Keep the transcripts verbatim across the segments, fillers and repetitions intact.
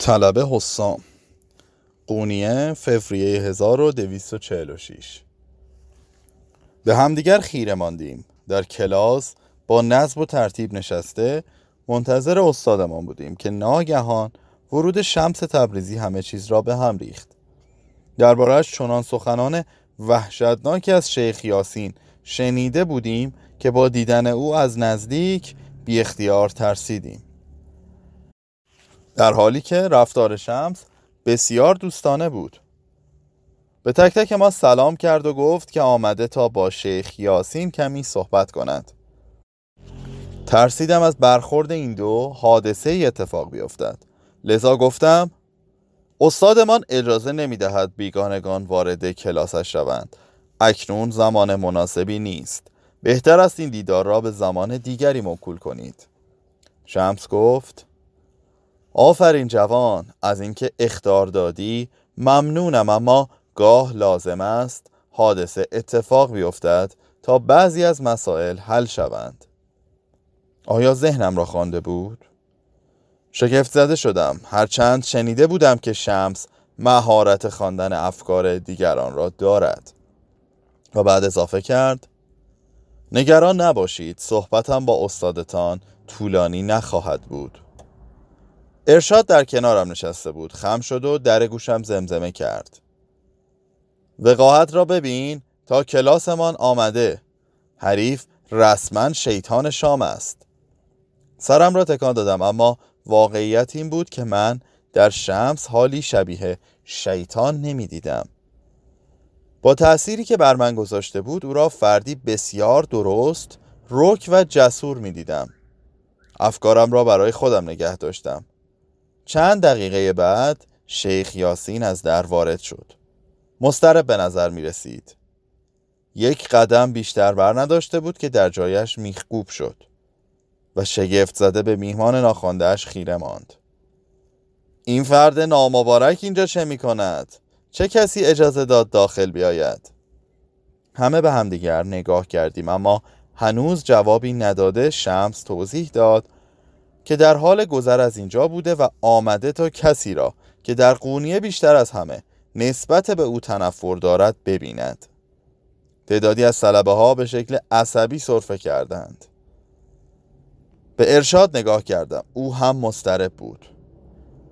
طلب حسام قونیه فوریه هزار و دویست و چهل و شش. به همدیگر خیره ماندیم. در کلاس با نظم و ترتیب نشسته منتظر استادمان بودیم که ناگهان ورود شمس تبریزی همه چیز را به هم ریخت. درباره‌اش چنان سخنان وحشتناکی از شیخ یاسین شنیده بودیم که با دیدن او از نزدیک بی اختیار ترسیدیم. در حالی که رفتار شمس بسیار دوستانه بود. به تک تک ما سلام کرد و گفت که آمده تا با شیخ یاسین کمی صحبت کند. ترسیدم از برخورد این دو حادثه ای اتفاق بیفتد. لذا گفتم استادمان اجازه نمی دهد بیگانگان وارد کلاسش شوند. اکنون زمان مناسبی نیست. بهتر است این دیدار را به زمان دیگری موکول کنید. شمس گفت آفرین جوان، از اینکه اخطار دادی ممنونم، اما گاه لازم است حادثه اتفاق بیفتد تا بعضی از مسائل حل شوند. آیا ذهنم را خوانده بود؟ شگفت زده شدم، هرچند شنیده بودم که شمس مهارت خواندن افکار دیگران را دارد. و بعد اضافه کرد نگران نباشید، صحبتم با استادتان طولانی نخواهد بود. ارشاد در کنارم نشسته بود. خم شد و در گوشم زمزمه کرد وقاحت را ببین تا کلاسمان آمده. حریف رسما شیطان شام است. سرم را تکان دادم، اما واقعیت این بود که من در شمس حالی شبیه شیطان نمی دیدم. با تأثیری که بر من گذاشته بود او را فردی بسیار درست، رک و جسور می دیدم. افکارم را برای خودم نگه داشتم. چند دقیقه بعد شیخ یاسین از در وارد شد. مضطرب به نظر می رسید. یک قدم بیشتر بر نداشته بود که در جایش میخکوب شد و شگفت زده به میهمان ناخوانده‌اش خیره ماند. این فرد نامبارک اینجا چه می کند؟ چه کسی اجازه داد داخل بیاید؟ همه به همدیگر نگاه کردیم، اما هنوز جوابی نداده شمس توضیح داد که در حال گذر از اینجا بوده و آمده تا کسی را که در قونیه بیشتر از همه نسبت به او تنفر دارد ببیند. تعدادی از طلبه ها به شکل عصبی سرفه کردند. به ارشاد نگاه کردم، او هم مضطرب بود.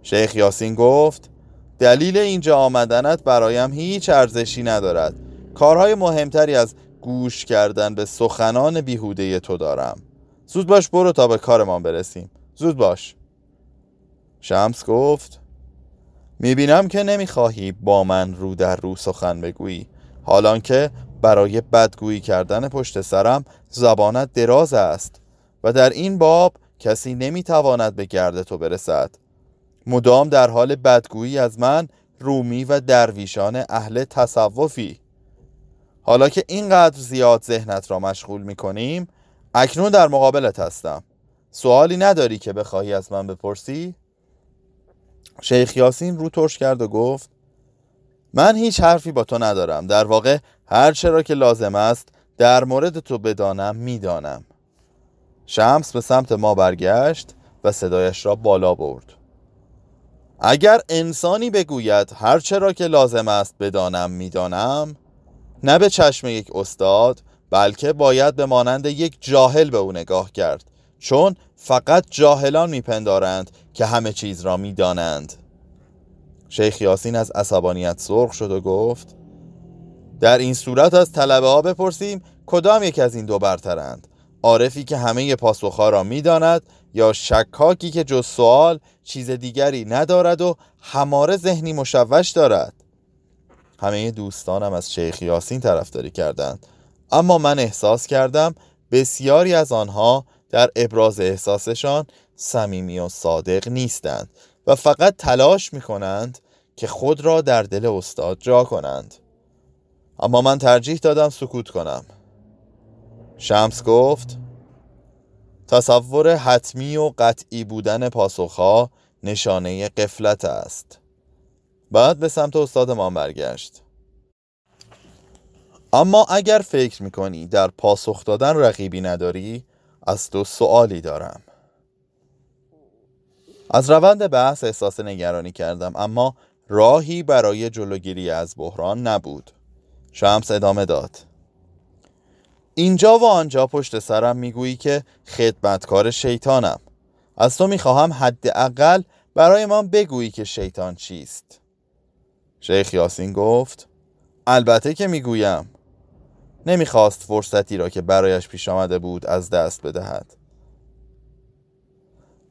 شیخ یاسین گفت دلیل اینجا آمدنت برایم هیچ ارزشی ندارد. کارهای مهمتری از گوش کردن به سخنان بیهوده تو دارم. زود باش برو تا به کارمان برسیم. زود باش. شمس گفت میبینم که نمیخواهی با من رو در رو سخن بگویی، حالان که برای بدگویی کردن پشت سرم زبانت دراز است و در این باب کسی نمیتواند به گرد تو برسد. مدام در حال بدگویی از من، رومی و درویشان اهل تصوفی. حالا که اینقدر زیاد ذهنت را مشغول میکنیم، اکنون در مقابلت هستم. سوالی نداری که بخواهی از من بپرسی؟ شیخ یاسین رو ترش کرد و گفت من هیچ حرفی با تو ندارم. در واقع هر چرا که لازم است در مورد تو بدانم میدانم. شمس به سمت ما برگشت و صدایش را بالا برد. اگر انسانی بگوید هر چرا که لازم است بدانم میدانم، نه به چشم یک استاد، بلکه باید به مانند یک جاهل به او نگاه کرد، چون فقط جاهلان میپندارند که همه چیز را میدانند. شیخ یاسین از عصبانیت سرخ شد و گفت در این صورت از طلبه ها بپرسیم کدام یک از این دو برترند، عارفی که همه پاسخها را میداند یا شکاکی که جز سوال چیز دیگری ندارد و هماره ذهنی مشوش دارد. همه دوستانم از شیخ یاسین طرفداری کردند، اما من احساس کردم بسیاری از آنها در ابراز احساسشان صمیمی و صادق نیستند و فقط تلاش می‌کنند که خود را در دل استاد جا کنند. اما من ترجیح دادم سکوت کنم. شمس گفت تصور حتمی و قطعی بودن پاسخها نشانه غفلت است. بعد به سمت استادمان برگشت. اما اگر فکر می‌کنی در پاسخ دادن رقیبی نداری، از تو سوالی دارم. از روند بحث احساس نگرانی کردم، اما راهی برای جلوگیری از بحران نبود. شمس ادامه داد: اینجا و آنجا پشت سرم میگویی که خدمتکار شیطانم. از تو میخواهم حداقل برای من بگویی که شیطان چیست. شیخ یاسین گفت: البته که میگویم. نمیخواست فرصتی را که برایش پیش آمده بود از دست بدهد.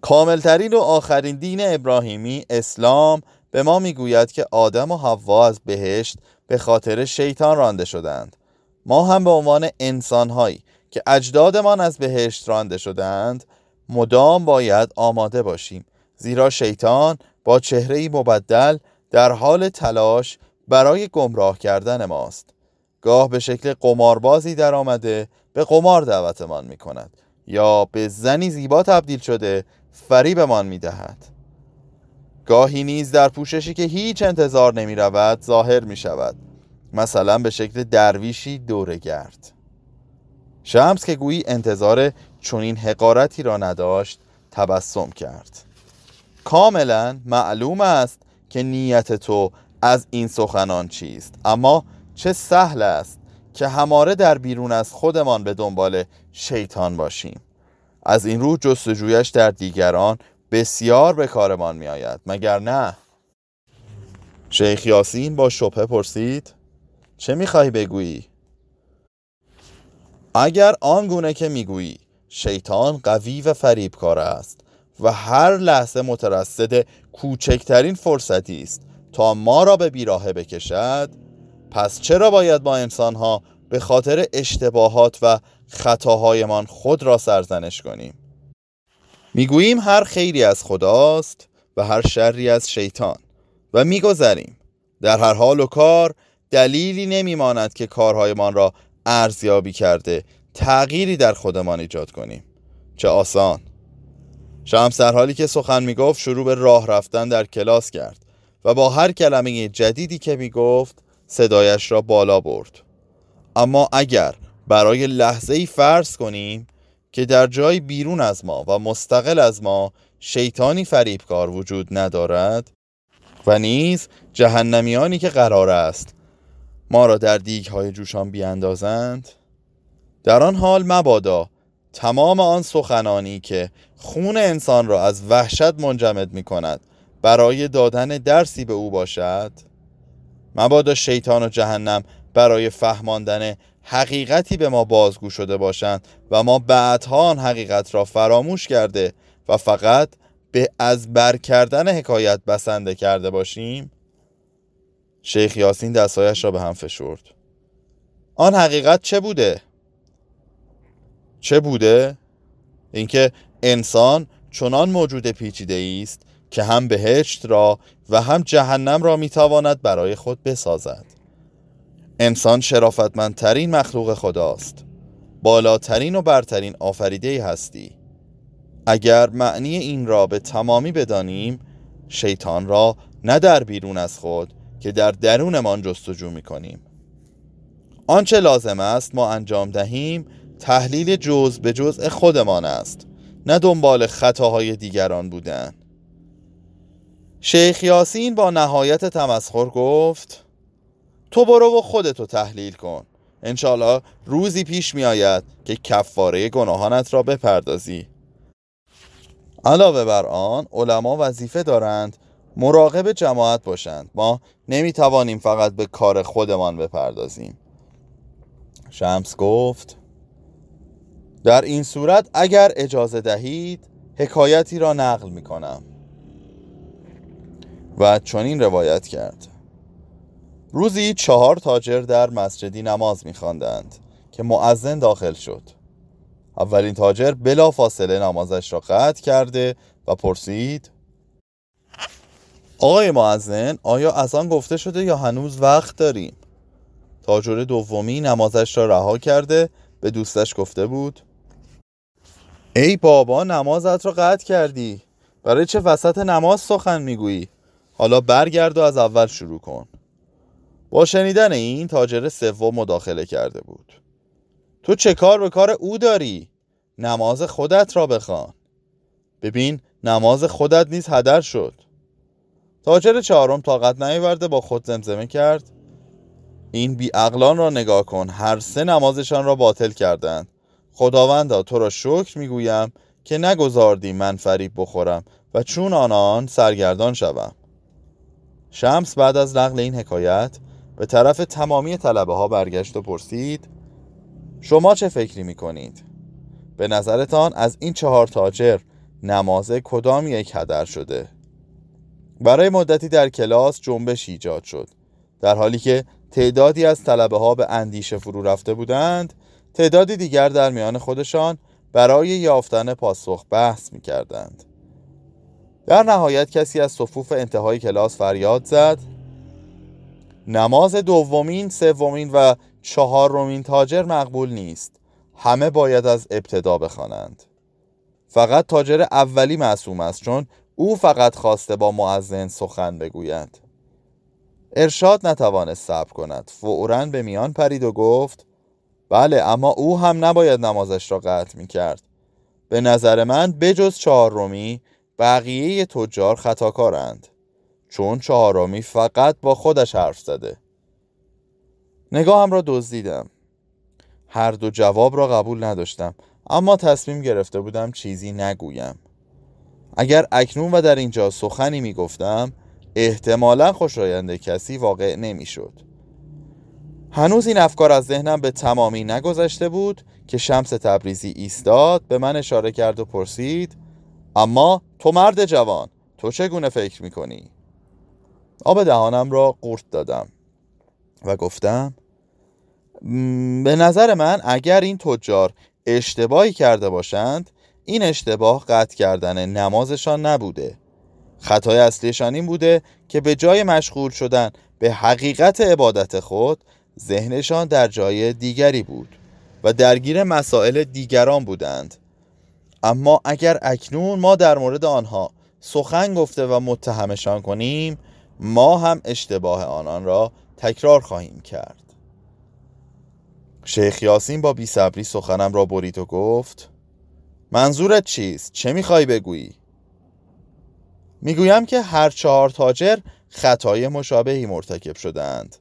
کاملترین و آخرین دین ابراهیمی، اسلام، به ما میگوید که آدم و حوا از بهشت به خاطر شیطان رانده شدند. ما هم به عنوان انسان‌هایی که اجدادمان از بهشت رانده شدند مدام باید آماده باشیم، زیرا شیطان با چهره‌ای مبدل در حال تلاش برای گمراه کردن ماست. گاه به شکل قماربازی در آمده به قمار دعوتمان می کند، یا به زنی زیبا تبدیل شده فریبمان می دهد. گاهی نیز در پوششی که هیچ انتظار نمی رود ظاهر می شود، مثلا به شکل درویشی دورگرد. شمس که گویی انتظار چنین حقارتی را نداشت تبسم کرد. کاملا معلوم است که نیت تو از این سخنان چیست، اما چه سهل است که هماره در بیرون از خودمان به دنبال شیطان باشیم. از این رو جستجویش در دیگران بسیار به کارمان می آید، مگر نه؟ شیخ یاسین با شبهه پرسید: چه می خواهی بگویی؟ اگر آنگونه که می گویی شیطان قوی و فریبکار است و هر لحظه مترصد کوچکترین فرصتی است تا ما را به بیراهه بکشد، پس چرا باید با انسان‌ها به خاطر اشتباهات و خطاهایمان خود را سرزنش کنیم؟ میگوییم هر خیری از خداست و هر شری از شیطان و میگذریم. در هر حال و کار دلیلی نمیماند که کارهایمان را ارزیابی کرده تغییری در خودمان ایجاد کنیم. چه آسان! شمس در حالی که سخن میگفت شروع به راه رفتن در کلاس کرد و با هر کلمه جدیدی که میگفت صدایش را بالا برد. اما اگر برای لحظه‌ای فرض کنیم که در جای بیرون از ما و مستقل از ما شیطانی فریبکار وجود ندارد و نیز جهنمیانی که قرار است ما را در دیگ‌های جوشان بیاندازند، در آن حال مبادا تمام آن سخنانی که خون انسان را از وحشت منجمد می کند برای دادن درسی به او باشد، مبادا شیطان و جهنم برای فهماندن حقیقتی به ما بازگو شده باشند و ما بعدها آن حقیقت را فراموش کرده و فقط به از بر کردن حکایت بسنده کرده باشیم. شیخ یاسین دستایش را به هم فشرد. آن حقیقت چه بوده؟ چه بوده؟ اینکه انسان چنان موجود پیچیده‌ای است که هم بهشت را و هم جهنم را میتواند برای خود بسازد. انسان شرافتمندترین مخلوق خداست، بالاترین و برترین آفریده‌ای هستی. اگر معنی این را به تمامی بدانیم، شیطان را نه در بیرون از خود که در درونمان جستجو می‌کنیم. آنچه لازم است ما انجام دهیم تحلیل جزء به جزء خودمان است، نه دنبال خطاهای دیگران بودن. شیخ یاسین با نهایت تمسخر گفت: تو برو و خودتو تحلیل کن، انشالله روزی پیش می آید که کفاره گناهانت را بپردازی. علاوه بر آن علما وظیفه دارند مراقب جماعت باشند، ما نمی توانیم فقط به کار خودمان بپردازیم. شمس گفت: در این صورت اگر اجازه دهید حکایتی را نقل می کنم. و چنین روایت کرد: روزی چهار تاجر در مسجدی نماز می‌خواندند که مؤذن داخل شد. اولین تاجر بلا فاصله نمازش را قطع کرده و پرسید: آقای مؤذن، آیا اذان گفته شده یا هنوز وقت داریم؟ تاجر دومی نمازش را رها کرده به دوستش گفته بود: ای بابا، نمازت را قطع کردی، برای چه وسط نماز سخن میگویی؟ حالا برگرد و از اول شروع کن. با شنیدن این تاجر سوم مداخله کرده بود: تو چه کار به کار او داری؟ نماز خودت را بخوان. ببین نماز خودت نیز هدر شد. تاجر چهارم طاقت نیاورده با خود زمزمه کرد: این بیعقلان را نگاه کن، هر سه نمازشان را باطل کردند. خداوندا تو را شکر میگویم که نگذاردی من فریب بخورم و چون آنان سرگردان شوم. شمس بعد از نقل این حکایت به طرف تمامی طلبه ها برگشت و پرسید: شما چه فکری میکنید؟ به نظرتان از این چهار تاجر نماز کدام یک هدر شده؟ برای مدتی در کلاس جنبش ایجاد شد. در حالی که تعدادی از طلبه ها به اندیشه فرو رفته بودند، تعدادی دیگر در میان خودشان برای یافتن پاسخ بحث می کردند. در نهایت کسی از صفوف انتهای کلاس فریاد زد: نماز دومین، سومین و چهارمین تاجر مقبول نیست. همه باید از ابتدا بخوانند. فقط تاجر اولی معصوم است، چون او فقط خواسته با مؤذن سخن بگوید. ارشاد نتوانست صبر کند، فوراً به میان پرید و گفت: بله، اما او هم نباید نمازش را قطع می کرد. به نظر من بجز چهارمی بقیه تجار خطاکارند، چون چهارمی فقط با خودش حرف زده. نگاهم را دزدیدم. هر دو جواب را قبول نداشتم، اما تصمیم گرفته بودم چیزی نگویم. اگر اکنون و در اینجا سخنی می گفتم، احتمالاً خوشایند کسی واقع نمی شد. هنوز این افکار از ذهنم به تمامی نگذشته بود که شمس تبریزی ایستاد، به من اشاره کرد و پرسید: اما تو مرد جوان، تو چگونه فکر می کنی؟ آب دهانم را قورت دادم و گفتم: به نظر من اگر این تجار اشتباهی کرده باشند، این اشتباه قطع کردن نمازشان نبوده. خطای اصلیشان این بوده که به جای مشغول شدن به حقیقت عبادت خود، ذهنشان در جای دیگری بود و درگیر مسائل دیگران بودند. اما اگر اکنون ما در مورد آنها سخن گفته و متهمشان کنیم، ما هم اشتباه آنان را تکرار خواهیم کرد. شیخ یاسین با بی‌صبری سخنم را برید و گفت: منظورت چیست؟ چه می‌خوای بگویی؟ میگویم که هر چهار تاجر خطای مشابهی مرتکب شدند.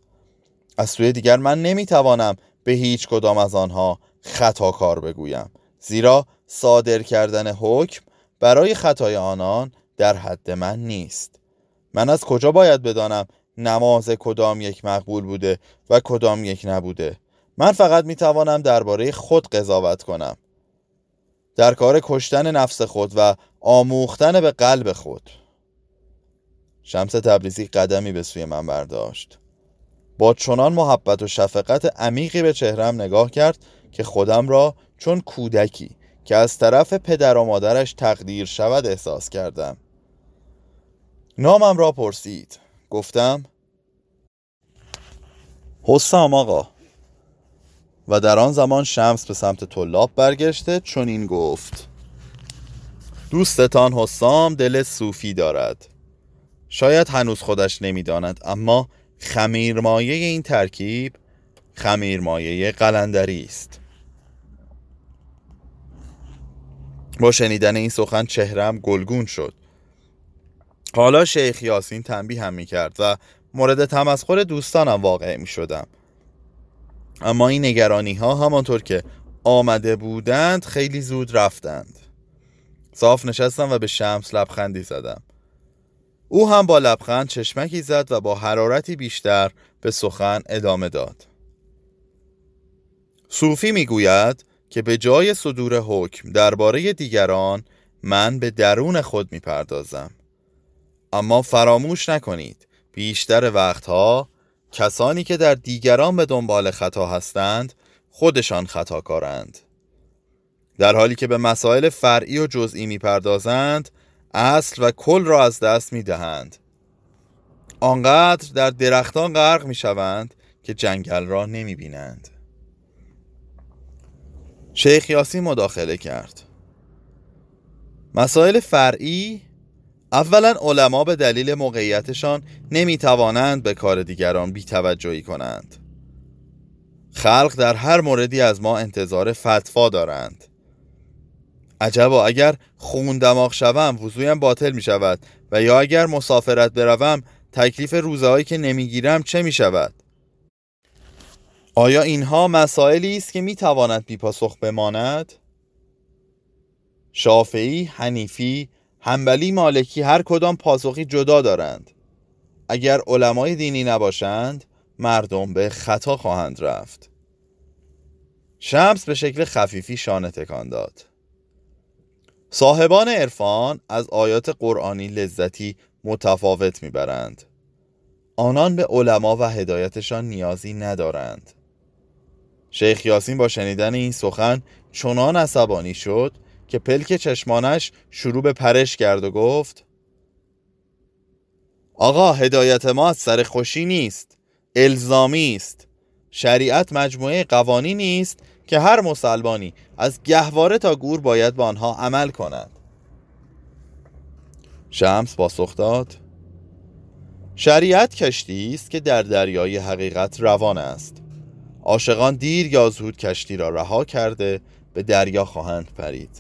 از سوی دیگر من نمیتوانم به هیچ کدام از آنها خطاکار بگویم، زیرا صادر کردن حکم برای خطای آنان در حد من نیست. من از کجا باید بدانم نماز کدام یک مقبول بوده و کدام یک نبوده؟ من فقط میتوانم درباره خود قضاوت کنم، در کار کشتن نفس خود و آموختن به قلب خود. شمس تبریزی قدمی به سوی من برداشت. با چنان محبت و شفقت عمیقی به چهرم نگاه کرد که خودم را چون کودکی که از طرف پدر و مادرش تقدیر شود احساس کردم. نامم را پرسید. گفتم: حسام آقا. و در آن زمان شمس به سمت طلاب برگشته چون این گفت: دوستتان حسام دل صوفی دارد. شاید هنوز خودش نمی‌داند، اما خمیرمایه این ترکیب خمیرمایه قلندری است. با شنیدن این سخن چهرم گلگون شد. حالا شیخ یاسین تنبیه هم می‌کرد و مورد تمسخر دوستانم واقع می‌شدم. اما این نگرانی ها همانطور که آمده بودند خیلی زود رفتند. صاف نشستم و به شمس لبخندی زدم. او هم با لبخند چشمکی زد و با حرارتی بیشتر به سخن ادامه داد. صوفی میگوید که به جای صدور حکم درباره دیگران، من به درون خود میپردازم. اما فراموش نکنید بیشتر وقتها کسانی که در دیگران به دنبال خطا هستند، خودشان خطاکارند. در حالی که به مسائل فرعی و جزئی میپردازند، اصل و کل را از دست میدهند. آنقدر در درختان غرق میشوند که جنگل را نمیبینند. شیخ یاسین مداخله کرد. مسائل فرعی، اولا علما به دلیل موقعیتشان نمی توانند به کار دیگران بی توجهی کنند. خلق در هر موردی از ما انتظار فتوا دارند. عجبا اگر خون دماغ شوم وضویم باطل می شود و یا اگر مسافرت بروم تکلیف روزهایی که نمی گیرم چه می شود؟ آیا اینها مسائلی است که می تواند بی پاسخ بماند؟ شافعی، حنیفی، حنبلی، مالکی هر کدام پاسخی جدا دارند. اگر علمای دینی نباشند مردم به خطا خواهند رفت. شمس به شکل خفیفی شانه تکان داد. صاحبان عرفان از آیات قرآنی لذتی متفاوت میبرند. آنان به علما و هدایتشان نیازی ندارند. شیخ یاسین با شنیدن این سخن چنان عصبانی شد که پلک چشمانش شروع به پرش کرد و گفت: آقا، هدایت ما از سر خوشی نیست، الزامی است. شریعت مجموعه قوانینی است که هر مسلمانی از گهواره تا گور باید با آنها عمل کند. شمس پاسخ داد: شریعت کشتی است که در دریای حقیقت روان است. عاشقان دیر یا زود کشتی را رها کرده به دریا خواهند پرید.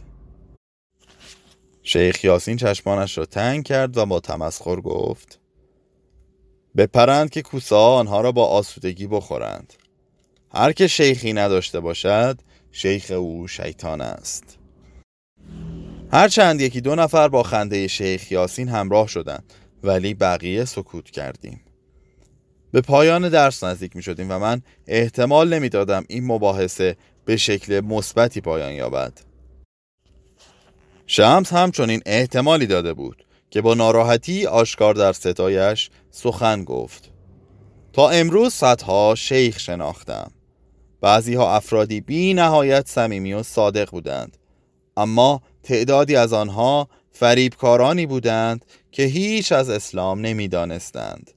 شیخ یاسین چشمانش را تنگ کرد و با تمسخر گفت: بپرند که کوسه ها آنها را با آسودگی بخورند. هر که شیخی نداشته باشد شیخ او شیطان است. هرچند یکی دو نفر با خنده شیخ یاسین همراه شدند ولی بقیه سکوت کردیم. به پایان درس نزدیک می شدیم و من احتمال نمی دادم این مباحثه به شکل مثبتی پایان یابد. شمس همچنین احتمالی داده بود که با ناراحتی آشکار در صدایش سخن گفت: تا امروز صدها شیخ شناختم. بعضی ها افرادی بی نهایت صمیمی و صادق بودند، اما تعدادی از آنها فریبکارانی بودند که هیچ از اسلام نمی دانستند.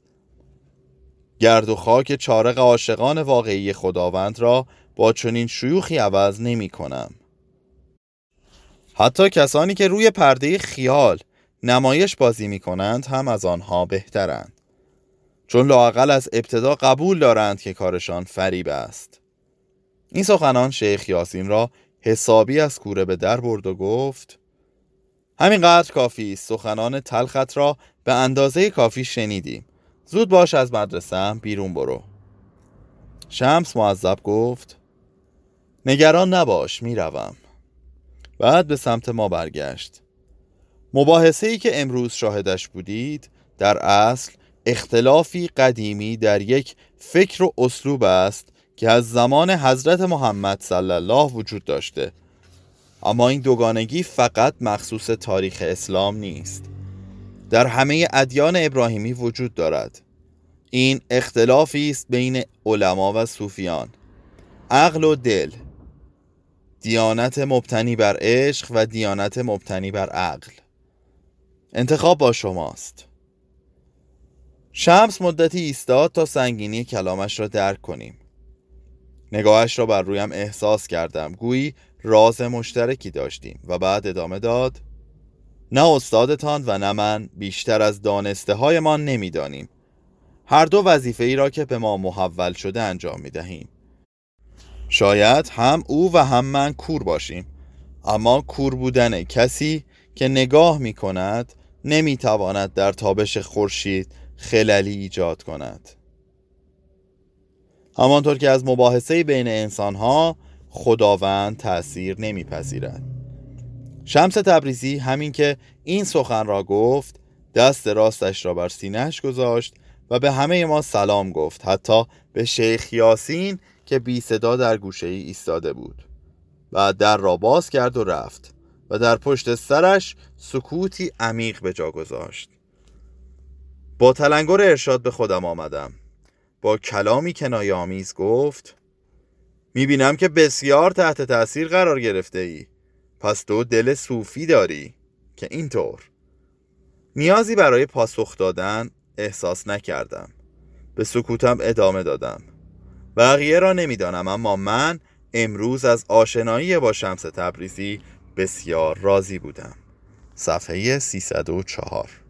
گرد و خاک چارق عاشقان واقعی خداوند را با چنین شیوخی عوض نمی کنم. حتی کسانی که روی پرده خیال نمایش بازی می کنند هم از آنها بهترند، چون لااقل از ابتدا قبول دارند که کارشان فریب است. این سخنان شیخ یاسین را حسابی از کوره به در برد و گفت: همینقدر کافی است. سخنان تلخت را به اندازه کافی شنیدیم. زود باش از مدرسه بیرون برو. شمس معذب گفت: نگران نباش، میروم. بعد به سمت ما برگشت. مباحثه‌ای که امروز شاهدش بودید در اصل اختلافی قدیمی در یک فکر و اسلوب است که از زمان حضرت محمد صلی الله وجود داشته، اما این دوگانگی فقط مخصوص تاریخ اسلام نیست، در همه ادیان ابراهیمی وجود دارد. این اختلافی است بین علما و صوفیان، عقل و دل، دیانت مبتنی بر عشق و دیانت مبتنی بر عقل. انتخاب با شماست. شمس مدتی ایستاد تا سنگینی کلامش را درک کنیم. نگاهش را بر رویم احساس کردم، گویی راز مشترکی داشتیم، و بعد ادامه داد: نه استادتان و نه من بیشتر از دانسته های ما نمی دانیم. هر دو وظیفه ای را که به ما محول شده انجام می دهیم. شاید هم او و هم من کور باشیم، اما کور بودن کسی که نگاه می کند نمی تواند در تابش خورشید خللی ایجاد کند. همانطور که از مباحثه بین انسانها خداوند تأثیر نمی پذیرد. شمس تبریزی همین که این سخن را گفت دست راستش را بر سینه‌اش گذاشت و به همه ما سلام گفت، حتی به شیخ یاسین که بی صدا در گوشه ای ایستاده بود. بعد در را باز کرد و رفت و در پشت سرش سکوتی عمیق به جا گذاشت. با تلنگر ارشاد به خودم آمدم. با کلامی کنایه‌آمیز گفت: میبینم که بسیار تحت تأثیر قرار گرفته ای. پس تو دل صوفی داری که اینطور. نیازی برای پاسخ دادن احساس نکردم. به سکوتم ادامه دادم. بقیه را نمیدانم، اما من امروز از آشنایی با شمس تبریزی بسیار راضی بودم. صفحه سیصد و چهار.